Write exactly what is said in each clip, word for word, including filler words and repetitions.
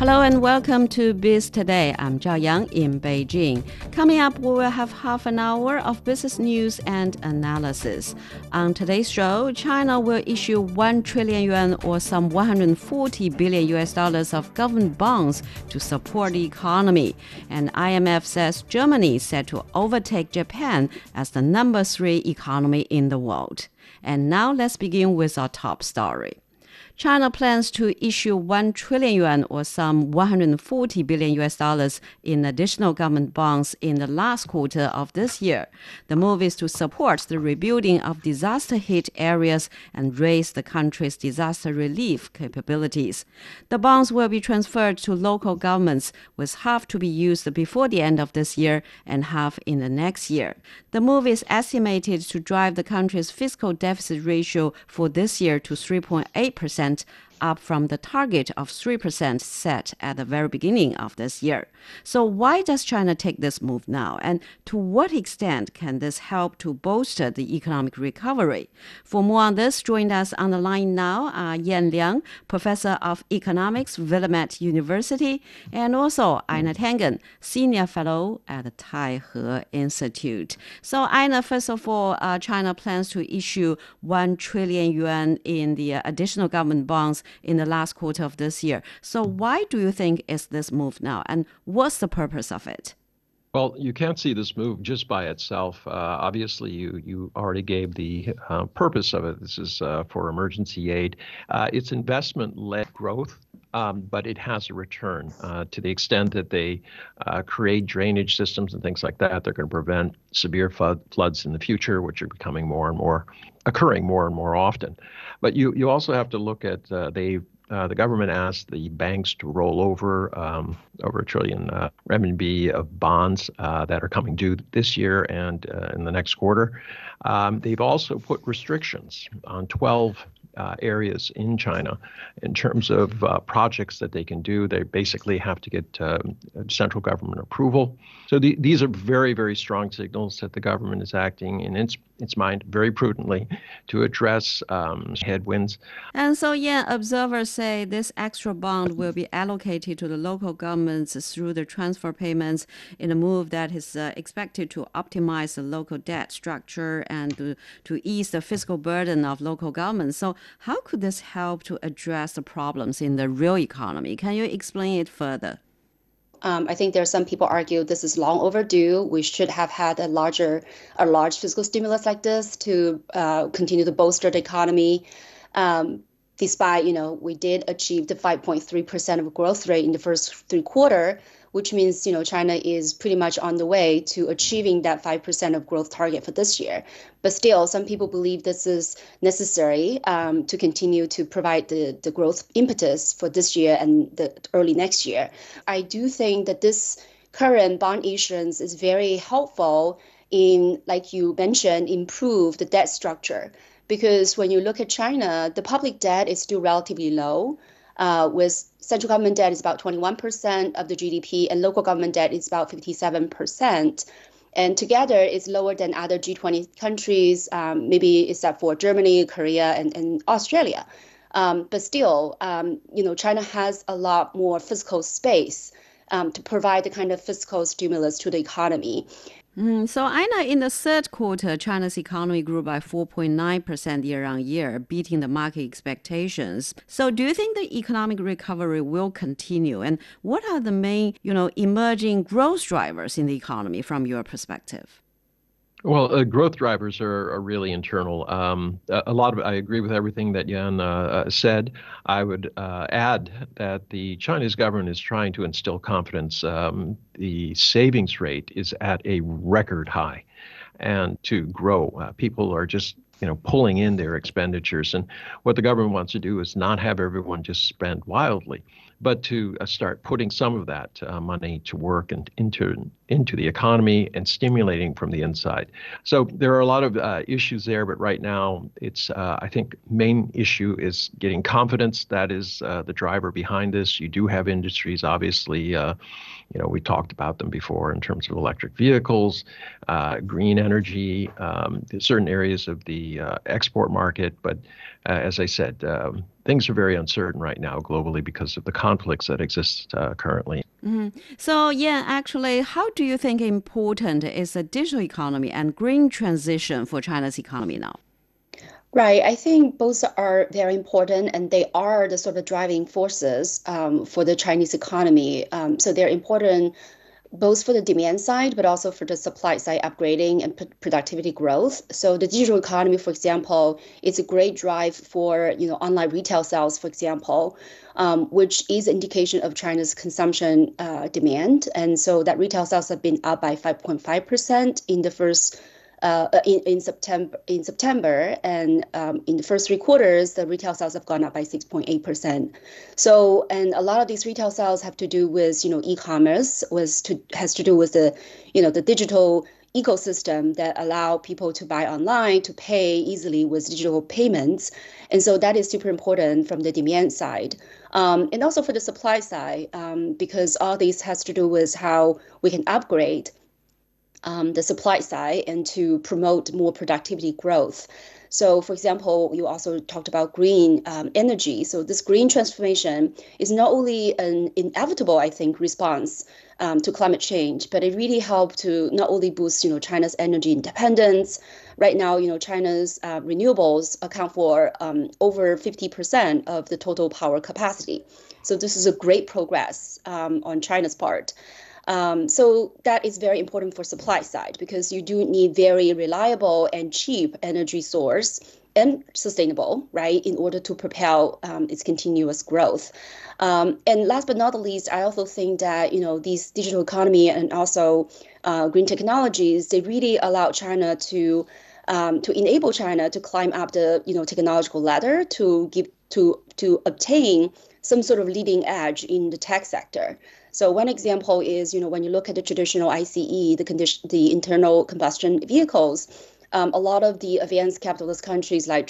Hello and welcome to Biz Today. I'm Zhao Yang in Beijing. Coming up, we will have half an hour of business news and analysis. On today's show, China will issue one trillion yuan or some one hundred forty billion U S dollars of government bonds to support the economy. And I M F says Germany is set to overtake Japan as the number three economy in the world. And now let's begin with our top story. China plans to issue one trillion yuan or some one hundred forty billion U S dollars in additional government bonds in the last quarter of this year. The move is to support the rebuilding of disaster-hit areas and raise the country's disaster relief capabilities. The bonds will be transferred to local governments, with half to be used before the end of this year and half in the next year. The move is estimated to drive the country's fiscal deficit ratio for this year to three point eight percent, up from the target of three percent set at the very beginning of this year. So why does China take this move now? And to what extent can this help to bolster the economic recovery? For more on this, joined us on the line now are Yan Liang, Professor of Economics, Willamette University, and also Einar Tangen, Senior Fellow at the Taihe Institute. So Einar, first of all, uh, China plans to issue one trillion yuan in the uh, additional government bonds in the last quarter of this year. So why do you think is this move now, and what's the purpose of it? Well, you can't see this move just by itself. Uh, obviously, you you already gave the uh, purpose of it. This is uh, for emergency aid. Uh, it's investment-led growth, um, but it has a return. Uh, to the extent that they uh, create drainage systems and things like that, they're going to prevent severe flood, floods in the future, which are becoming more and more occurring more and more often. But you you also have to look at uh, they. Uh, the government asked the banks to roll over um, over a trillion uh, renminbi of bonds uh, that are coming due this year and uh, in the next quarter. Um, they've also put restrictions on twelve uh, areas in China in terms of uh, projects that they can do. They basically have to get uh, central government approval. So the, these are very, very strong signals that the government is acting in its its mind very prudently to address um, headwinds. And so, yeah, observers say this extra bond will be allocated to the local governments through the transfer payments in a move that is uh, expected to optimize the local debt structure and to, to ease the fiscal burden of local governments. So how could this help to address the problems in the real economy? Can you explain it further? Um, I think there are some people argue this is long overdue. We should have had a larger, a large fiscal stimulus like this to uh, continue to bolster the economy. Um, despite, you know, we did achieve the five point three percent of growth rate in the first three quarter, which means, you know, China is pretty much on the way to achieving that five percent of growth target for this year. But still, some people believe this is necessary um, to continue to provide the, the growth impetus for this year and the early next year. I do think that this current bond issuance is very helpful in, like you mentioned, improve the debt structure. Because when you look at China, the public debt is still relatively low. Uh, with central government debt is about twenty-one percent of the G D P, and local government debt is about fifty-seven percent. And together, it's lower than other G twenty countries, um, maybe except for Germany, Korea, and, and Australia. Um, but still, um, you know, China has a lot more fiscal space um, to provide the kind of fiscal stimulus to the economy. Mm, so, Aina, in the third quarter, China's economy grew by four point nine percent year-on-year, beating the market expectations. So, do you think the economic recovery will continue? And what are the main, you know, emerging growth drivers in the economy from your perspective? Well, uh, growth drivers are, are really internal. Um, a, a lot of I agree with everything that Yan uh, said. I would uh, add that the Chinese government is trying to instill confidence. Um, the savings rate is at a record high, and to grow, uh, people are just you know pulling in their expenditures. And what the government wants to do is not have everyone just spend wildly, but to uh, start putting some of that uh, money to work and into into the economy and stimulating from the inside. So there are a lot of uh, issues there, but right now it's uh, I think main issue is getting confidence. That is uh, the driver behind this. You do have industries, obviously, uh, you know, we talked about them before in terms of electric vehicles, uh, green energy, um, certain areas of the uh, export market. But uh, as I said, uh, things are very uncertain right now globally because of the conflicts that exist uh, currently. Mm-hmm. So, yeah, actually, how do you think important is the digital economy and green transition for China's economy now? Right. I think both are very important, and they are the sort of driving forces um, for the Chinese economy. Um, so they're important both for the demand side, but also for the supply side upgrading and p- productivity growth. So the digital economy, for example, is a great drive for, you know, online retail sales, for example, um, which is an indication of China's consumption uh, demand. And so that retail sales have been up by five point five percent in the first Uh, in, in September, in September, and um, in the first three quarters, the retail sales have gone up by six point eight percent. So, and a lot of these retail sales have to do with, you know, e-commerce, was to has to do with the, you know, the digital ecosystem that allow people to buy online, to pay easily with digital payments. And so that is super important from the demand side. Um, and also for the supply side, um, because all this has to do with how we can upgrade Um, the supply side and to promote more productivity growth. So, for example, you also talked about green um, energy. So this green transformation is not only an inevitable, I think, response um, to climate change, but it really helped to not only boost, you know, China's energy independence. Right now, you know, China's uh, renewables account for um, over fifty percent of the total power capacity. So this is a great progress um, on China's part. Um, so that is very important for supply side, because you do need very reliable and cheap energy source and sustainable, right, in order to propel um, its continuous growth. Um, and last but not the least, I also think that, you know, these digital economy and also uh, green technologies, they really allow China to um, to enable China to climb up the, you know, technological ladder to give to to obtain some sort of leading edge in the tech sector. So one example is, you know, when you look at the traditional ICE, the condition, the internal combustion vehicles, um, a lot of the advanced capitalist countries like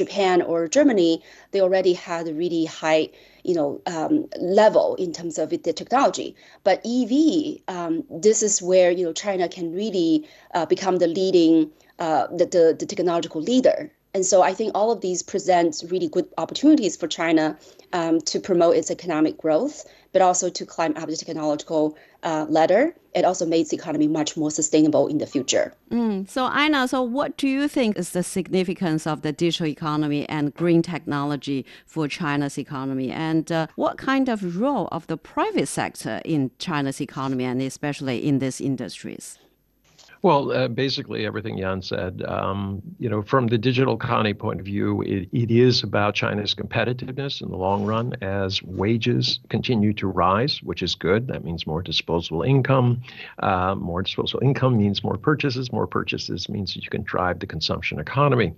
Japan or Germany, they already had a really high, you know, um, level in terms of the technology. But E V, um, this is where, you know, China can really uh, become the leading, uh, the, the, the technological leader. And so I think all of these present really good opportunities for China um, to promote its economic growth, but also to climb up the technological uh, ladder. It also makes the economy much more sustainable in the future. Mm. So, Einar, so what do you think is the significance of the digital economy and green technology for China's economy? And uh, what kind of role of the private sector in China's economy, and especially in these industries? Well, uh, basically everything Yan said, um, you know, from the digital economy point of view, it, it is about China's competitiveness in the long run as wages continue to rise, which is good. That means more disposable income. Uh, more disposable income means more purchases. More purchases means that you can drive the consumption economy.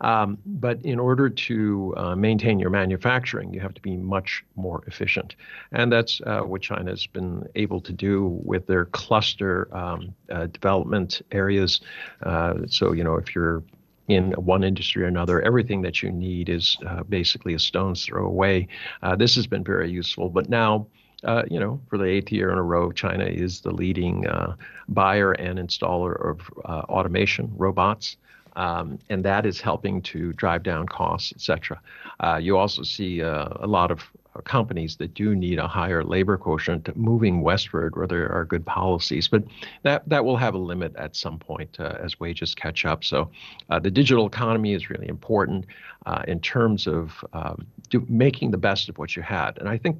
Um, but in order to uh, maintain your manufacturing, you have to be much more efficient. And that's uh, what China has been able to do with their cluster um, uh, development areas. Uh, so, you know, if you're in one industry or another, everything that you need is uh, basically a stone's throw away. Uh, this has been very useful. But now, Uh, you know, for the eighth year in a row, China is the leading uh, buyer and installer of uh, automation robots, um, and that is helping to drive down costs, et cetera. Uh, you also see uh, a lot of companies that do need a higher labor quotient moving westward where there are good policies, but that, that will have a limit at some point uh, as wages catch up. So uh, the digital economy is really important uh, in terms of uh, do, making the best of what you had. And I think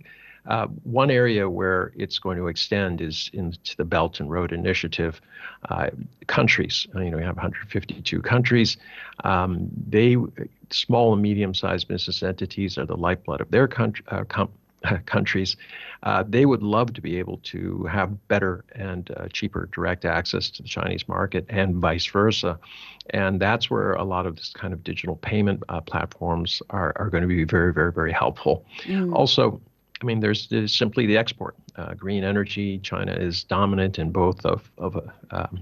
Uh, one area where it's going to extend is into the Belt and Road Initiative uh, countries. You know, we have one hundred fifty-two countries. Um, they, small and medium-sized business entities are the lifeblood of their country, uh, com- countries. Uh, they would love to be able to have better and uh, cheaper direct access to the Chinese market and vice versa. And that's where a lot of this kind of digital payment uh, platforms are, are going to be very, very, very helpful. Mm. Also, I mean, there's, there's simply the export. Uh, green energy, China is dominant in both of, of um,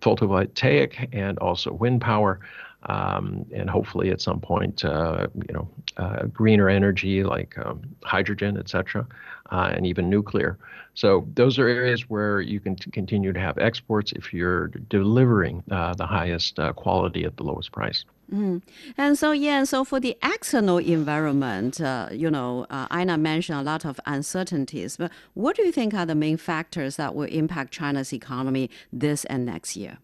photovoltaic and also wind power. Um, and hopefully at some point, uh, you know, uh, greener energy like um, hydrogen, et cetera, uh, and even nuclear. So those are areas where you can t- continue to have exports if you're delivering uh, the highest uh, quality at the lowest price. Mm-hmm. And so, yeah, and so for the external environment, uh, you know, uh, Einar mentioned a lot of uncertainties, but what do you think are the main factors that will impact China's economy this and next year?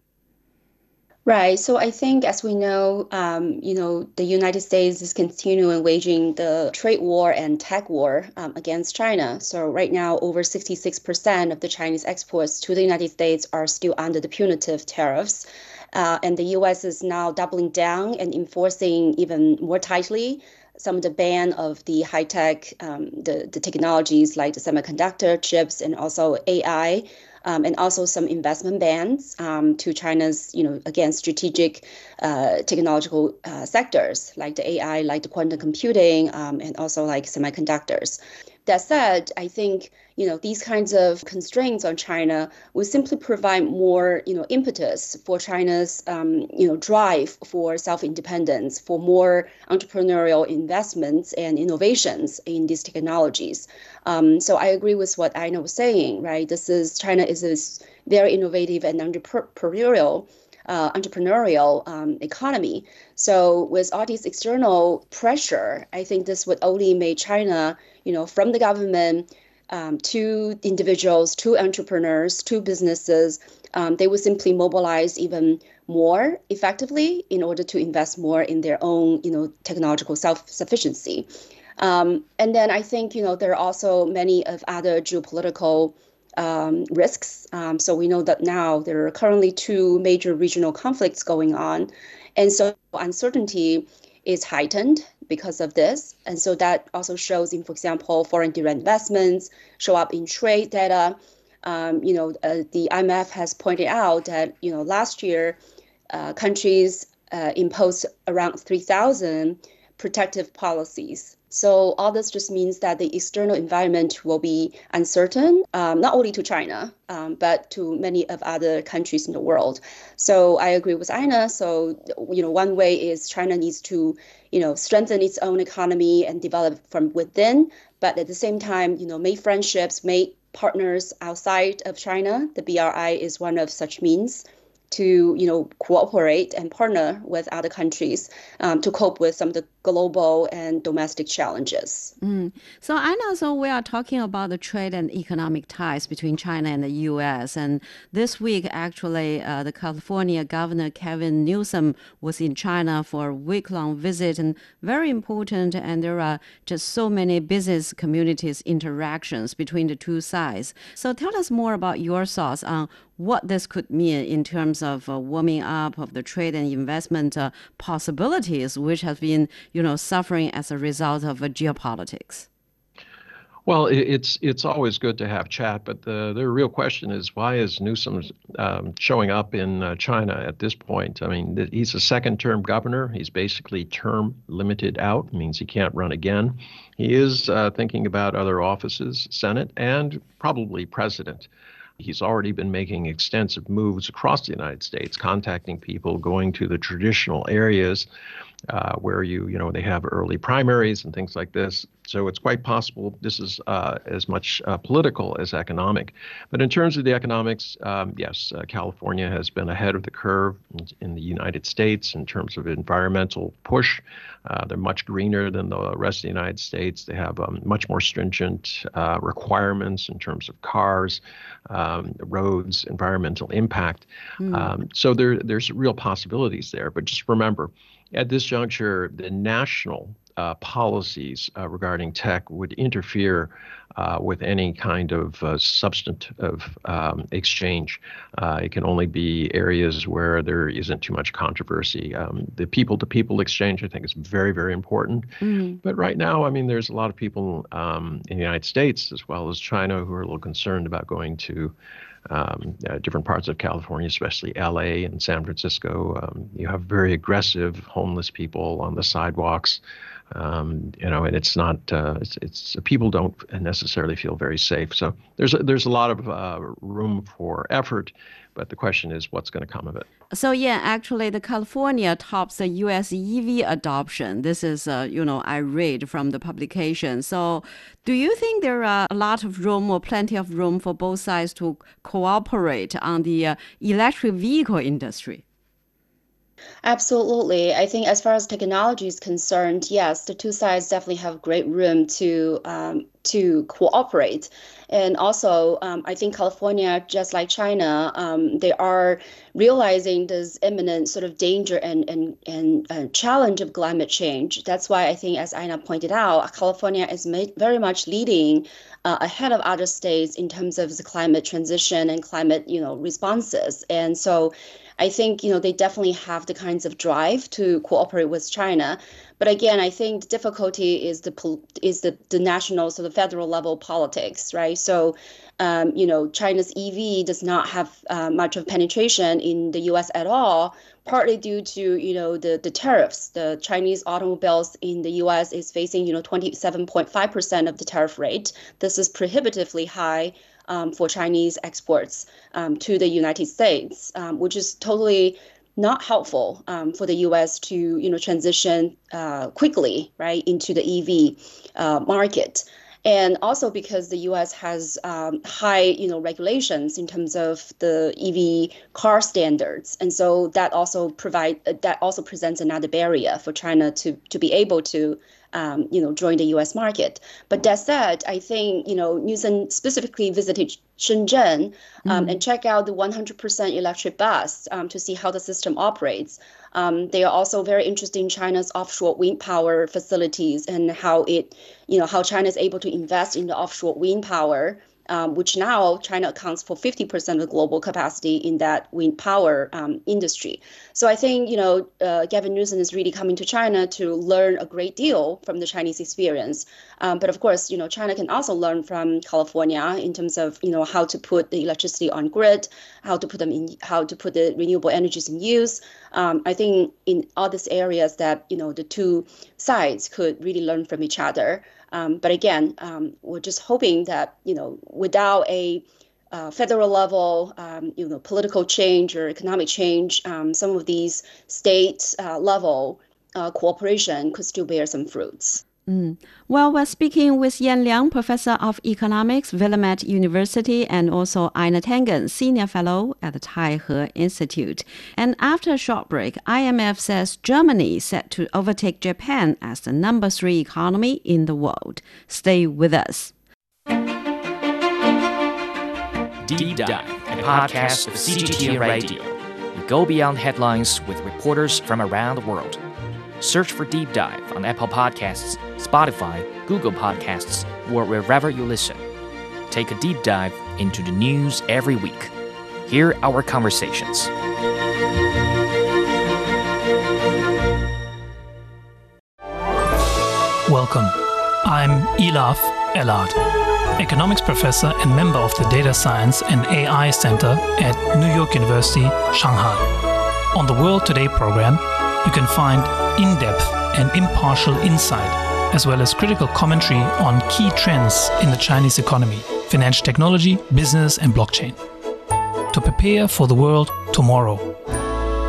Right. So I think, as we know, um, you know, the United States is continuing waging the trade war and tech war um, against China. So right now, over sixty-six percent of the Chinese exports to the United States are still under the punitive tariffs. Uh, and the U S is now doubling down and enforcing even more tightly some of the ban of the high tech, um, the, the technologies like the semiconductor chips and also A I. Um, and also some investment bans um, to China's, you know, again, strategic uh, technological uh, sectors like the A I, like the quantum computing, um, and also like semiconductors. That said, I think, you know, these kinds of constraints on China will simply provide more, you know, impetus for China's, um, you know, drive for self-independence, for more entrepreneurial investments and innovations in these technologies. Um, so I agree with what Einar was saying, right? This is China is this very innovative and entrepreneurial. Uh, entrepreneurial um, economy. So with all these external pressure, I think this would only make China, you know, from the government um, to individuals, to entrepreneurs, to businesses, um, they would simply mobilize even more effectively in order to invest more in their own, you know, technological self-sufficiency. Um, and then I think, you know, there are also many of other geopolitical Um, risks. Um, so we know that now there are currently two major regional conflicts going on. And so uncertainty is heightened because of this. And so that also shows in, for example, foreign direct investments show up in trade data. Um, you know, uh, the I M F has pointed out that, you know, last year uh, countries uh, imposed around three thousand protective policies. So all this just means that the external environment will be uncertain, um, not only to China, um, but to many of other countries in the world. So I agree with Einar. So, you know, one way is China needs to, you know, strengthen its own economy and develop from within. But at the same time, you know, make friendships, make partners outside of China. The B R I is one of such means to, you know, cooperate and partner with other countries um, to cope with some of the global and domestic challenges. Mm. So I know, so we are talking about the trade and economic ties between China and the U S. And this week, actually, uh, the California Governor Kevin Newsom was in China for a week-long visit, and very important. And there are just so many business communities interactions between the two sides. So tell us more about your thoughts on what this could mean in terms of uh, warming up of the trade and investment uh, possibilities, which have been, you know, suffering as a result of uh, geopolitics. Well, it's it's always good to have chat, but the, the real question is, why is Newsom um, showing up in uh, China at this point? I mean, he's a second-term governor. He's basically term-limited out. It means he can't run again. He is uh, thinking about other offices, Senate, and probably president. He's already been making extensive moves across the United States, contacting people, going to the traditional areas uh, where you, you know, they have early primaries and things like this. So it's quite possible this is uh, as much uh, political as economic. But in terms of the economics, um, yes, uh, California has been ahead of the curve in, in the United States in terms of environmental push. Uh, they're much greener than the rest of the United States. They have um, much more stringent uh, requirements in terms of cars, um, roads, environmental impact. Mm. Um, so there, there's real possibilities there. But just remember, at this juncture, the national Uh, policies uh, regarding tech would interfere uh, with any kind of uh, substantive um, exchange. Uh, it can only be areas where there isn't too much controversy. Um, the people-to-people exchange, I think, is very, very important. Mm-hmm. But right now, I mean, there's a lot of people um, in the United States as well as China who are a little concerned about going to um, uh, different parts of California, especially L A and San Francisco. Um, you have very aggressive homeless people on the sidewalks. Um, you know, and it's not, uh, it's, it's, people don't necessarily feel very safe. So there's, a, there's a lot of uh, room for effort, but the question is what's going to come of it. So yeah, actually the California tops the U S E V adoption. This is, uh, you know, I read from the publication. So do you think there are a lot of room or plenty of room for both sides to cooperate on the uh, electric vehicle industry? Absolutely. I think as far as technology is concerned, yes, the two sides definitely have great room to um, to cooperate. And also, um, I think California, just like China, um, they are realizing this imminent sort of danger and, and, and uh, challenge of climate change. That's why I think, as Aina pointed out, California is made very much leading uh, ahead of other states in terms of the climate transition and climate, you know, responses. And so I think, you know, they definitely have the kinds of drive to cooperate with China. But again, I think the difficulty is the is the, the national, so the federal level politics, right? So, um, you know, China's E V does not have uh, much of penetration in the U S at all, partly due to, you know, the, the tariffs. The Chinese automobiles in the U S is facing, you know, twenty-seven point five percent of the tariff rate. This is prohibitively high um, for Chinese exports um, to the United States, um, which is totally not helpful um, for the U S to, you know, transition uh, quickly, right, into the E V uh, market. And also because the U S has um, high, you know, regulations in terms of the E V car standards. And so that also provide uh, that also presents another barrier for China to to be able to, um, you know, join the U S market. But that said, I think, you know, Newsom specifically visited Shenzhen um, mm-hmm. and check out the one hundred percent electric bus um, to see how the system operates. Um, they are also very interested in China's offshore wind power facilities and how it, you know, how China is able to invest in the offshore wind power, um, which now China accounts for fifty percent of the global capacity in that wind power um, industry. So I think, you know, uh, Gavin Newsom is really coming to China to learn a great deal from the Chinese experience. Um, but of course, you know, China can also learn from California in terms of, you know, how to put the electricity on grid, how to put them in, how to put the renewable energies in use. Um, I think in all these areas that, you know, the two sides could really learn from each other. Um, but again, um, we're just hoping that, you know, without a uh, federal level, um, you know, political change or economic change, um, some of these state uh, level uh, cooperation could still bear some fruits. Mm. Well, we're speaking with Yan Liang, Professor of Economics, Willamette University, and also Einar Tangen, Senior Fellow at the Taihe Institute. And after a short break, I M F says Germany is set to overtake Japan as the number three economy in the world. Stay with us. Deep Dive, a podcast of C G T N Radio. We go beyond headlines with reporters from around the world. Search for Deep Dive on Apple Podcasts, Spotify, Google Podcasts, or wherever you listen. Take a deep dive into the news every week. Hear our conversations. Welcome. I'm Ilav Elard, economics professor and member of the Data Science and A I Center at New York University, Shanghai. On the World Today program, you can find in-depth and impartial insight, as well as critical commentary on key trends in the Chinese economy, financial technology, business, and blockchain. To prepare for the world tomorrow,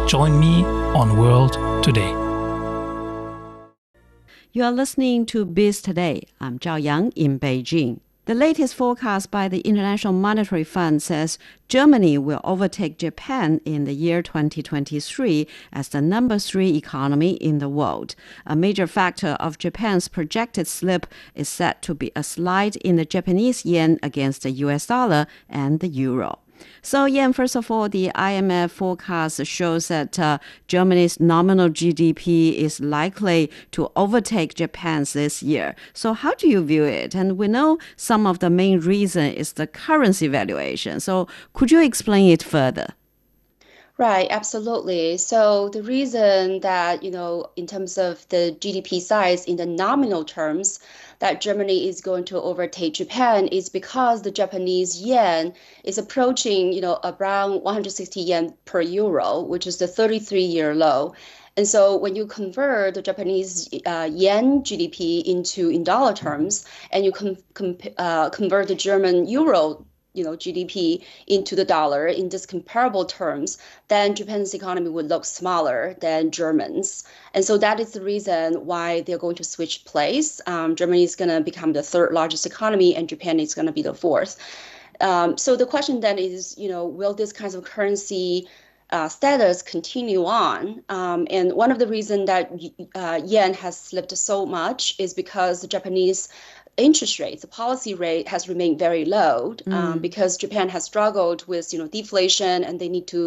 join me on World Today. You are listening to Biz Today. I'm Zhao Yang in Beijing. The latest forecast by the International Monetary Fund says Germany will overtake Japan in the year twenty twenty-three as the number three economy in the world. A major factor of Japan's projected slip is said to be a slide in the Japanese yen against the U S dollar and the euro. So, Yan, first of all, the I M F forecast shows that uh, Germany's nominal G D P is likely to overtake Japan's this year. So how do you view it? And we know some of the main reason is the currency valuation. So could you explain it further? Right, absolutely. So the reason that, you know, in terms of the G D P size in the nominal terms, that Germany is going to overtake Japan is because the Japanese yen is approaching, you know, around one hundred sixty yen per euro, which is the thirty-three year low. And so when you convert the Japanese uh, yen G D P into in dollar terms, and you com- com- uh, convert the German euro you know, G D P into the dollar in these comparable terms, then Japan's economy would look smaller than Germans. And so that is the reason why they're going to switch place. Um, Germany is going to become the third largest economy and Japan is going to be the fourth. Um, so the question then is, you know, will this kinds of currency Uh, status continue on, um, and one of the reasons that uh, yen has slipped so much is because the Japanese interest rates, the policy rate, has remained very low um, mm. because Japan has struggled with, you know, deflation, and they need to,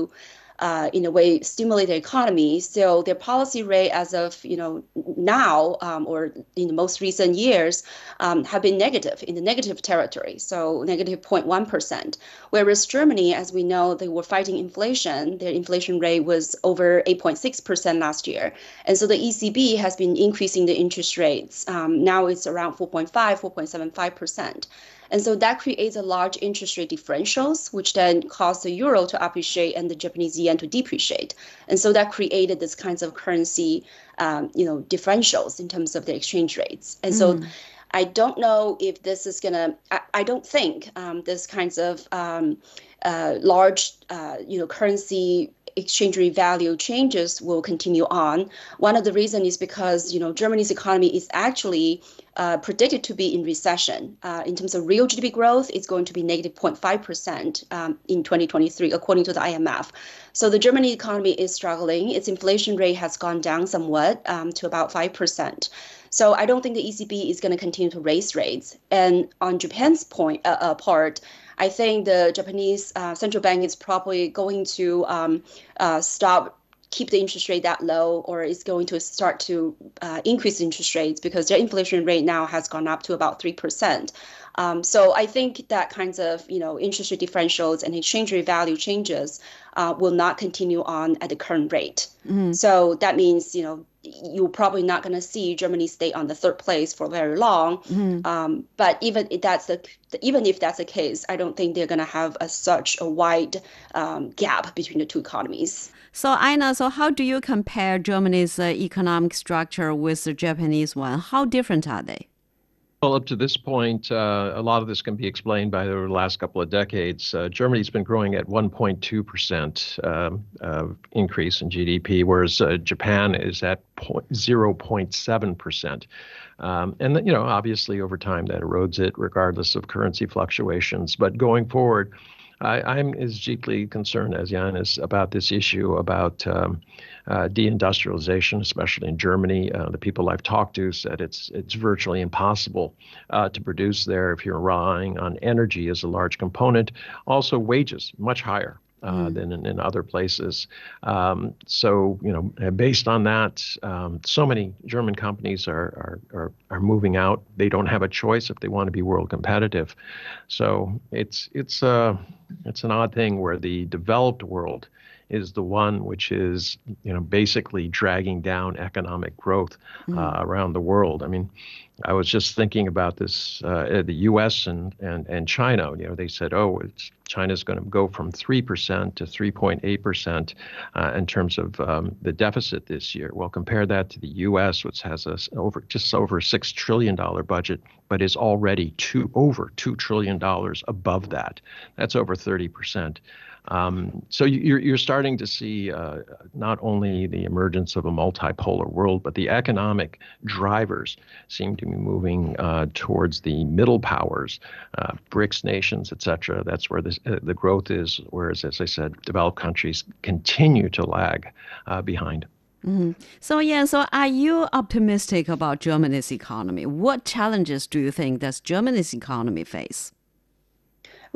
uh, in a way, stimulate the economy. So their policy rate, as of you know now um, or in the most recent years, um, have been negative in the negative territory. So negative zero point one percent. Whereas Germany, as we know, they were fighting inflation. Their inflation rate was over eight point six percent last year. And so the E C B has been increasing the interest rates. Um, now it's around four point five, four point seven five percent. And so that creates a large interest rate differentials, which then cause the euro to appreciate and the Japanese yen to depreciate. And so that created this kinds of currency, um, you know, differentials in terms of the exchange rates. And so mm. I don't know if this is going to, I don't think um, this kinds of um, uh, large, uh, you know, currency exchange rate value changes will continue on. One of the reasons is because, you know, Germany's economy is actually uh, predicted to be in recession. Uh, in terms of real G D P growth, it's going to be negative zero point five percent um, in twenty twenty-three, according to the I M F. So the German economy is struggling. Its inflation rate has gone down somewhat um, to about five percent. So I don't think the E C B is going to continue to raise rates. And on Japan's point uh, uh, part, I think the Japanese uh, central bank is probably going to um, uh, stop, keep the interest rate that low, or is going to start to uh, increase interest rates because their inflation rate now has gone up to about three percent. Um, so I think that kinds of, you know, interest rate differentials and exchange rate value changes uh, will not continue on at the current rate. Mm-hmm. So that means, you know, you're probably not going to see Germany stay on the third place for very long. Mm-hmm. Um, but even if that's the even if that's the case, I don't think they're going to have a, such a wide um, gap between the two economies. So, Aina, so how do you compare Germany's uh, economic structure with the Japanese one? How different are they? Well, up to this point, uh, a lot of this can be explained by the last couple of decades. Uh, Germany's been growing at one point two percent um, uh, increase in G D P, whereas uh, Japan is at zero point seven percent. Um, and, you know, obviously over time that erodes it regardless of currency fluctuations. But going forward, I, I'm as deeply concerned as Jan is about this issue about um, uh, deindustrialization, especially in Germany. Uh, the people I've talked to said it's it's virtually impossible uh, to produce there if you're relying on energy as a large component. Also, wages much higher uh, mm. than in, in other places. Um, so, you know, based on that, um, so many German companies are, are are are moving out. They don't have a choice if they want to be world competitive. So it's it's uh, It's an odd thing where the developed world is the one which is, you know, basically dragging down economic growth uh, mm. around the world. I mean, I was just thinking about this, uh, the U S and, and, and China, you know, they said, oh, it's, China's going to go from three percent to three point eight percent uh, in terms of um, the deficit this year. Well, compare that to the U S, which has a over just over six trillion dollars budget, but is already two, over two trillion dollars above that. That's over thirty percent. Um, so you're, you're starting to see uh, not only the emergence of a multipolar world, but the economic drivers seem to be moving uh, towards the middle powers, uh, BRICS nations, et cetera. That's where this, uh, the growth is, whereas, as I said, developed countries continue to lag uh, behind. Mm-hmm. So, yeah, so are you optimistic about Germany's economy? What challenges do you think does Germany's economy face?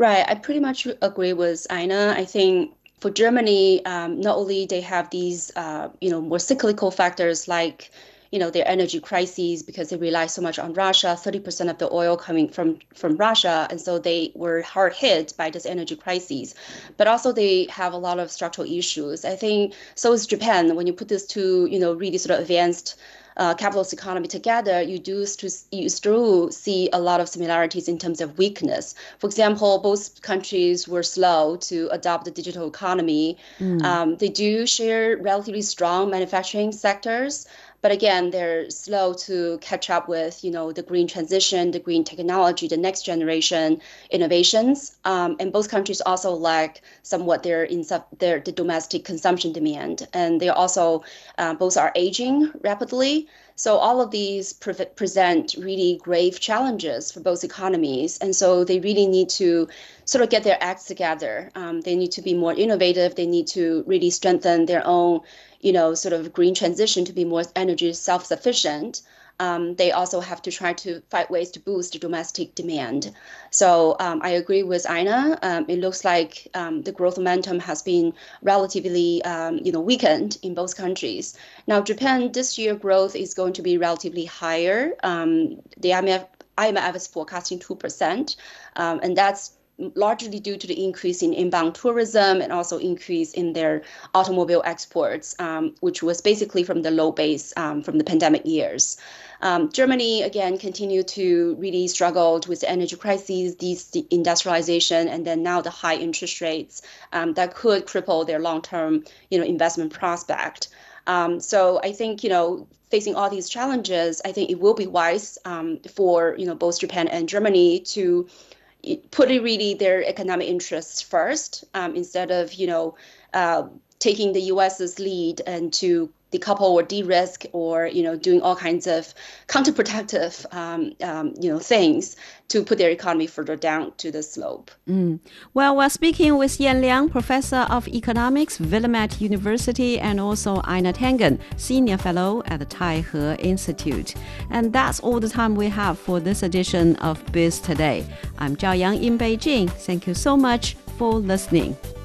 Right. I pretty much agree with Aina. I think for Germany, um, not only they have these, uh, you know, more cyclical factors like, you know, their energy crises because they rely so much on Russia, thirty percent of the oil coming from, from Russia. And so they were hard hit by this energy crisis. But also they have a lot of structural issues. I think so is Japan. When you put these two, you know, really sort of advanced Uh, capitalist economy together, you do st- you still see a lot of similarities in terms of weakness. For example, both countries were slow to adopt the digital economy. Mm. Um, they do share relatively strong manufacturing sectors, but again, they're slow to catch up with, you know, the green transition, the green technology, the next generation innovations. Um, and both countries also lack somewhat their in their the domestic consumption demand, and they also uh, both are aging rapidly. So all of these pre- present really grave challenges for both economies, and so they really need to sort of get their acts together. Um, they need to be more innovative. They need to really strengthen their own, you know, sort of green transition to be more energy self-sufficient. Um, they also have to try to find ways to boost domestic demand. So um, I agree with Aina. Um, it looks like um, the growth momentum has been relatively, um, you know, weakened in both countries. Now, Japan this year growth is going to be relatively higher. Um, the I M F, I M F is forecasting two percent, um, and that's largely due to the increase in inbound tourism and also increase in their automobile exports, um, which was basically from the low base um, from the pandemic years. Um, Germany, again, continued to really struggle with the energy crises, deindustrialization, and then now the high interest rates um, that could cripple their long-term, you know, investment prospect. Um, so I think, you know, facing all these challenges, I think it will be wise um, for, you know, both Japan and Germany to put really their economic interests first, um, instead of, you know, uh, taking the U S's lead and to decouple or de-risk or, you know, doing all kinds of counterproductive, um, um, you know, things to put their economy further down to the slope. Mm. Well, we're speaking with Yan Liang, Professor of Economics, Willamette University, and also Einar Tangen, Senior Fellow at the Taihe Institute. And that's all the time we have for this edition of Biz Today. I'm Zhao Yang in Beijing. Thank you so much for listening.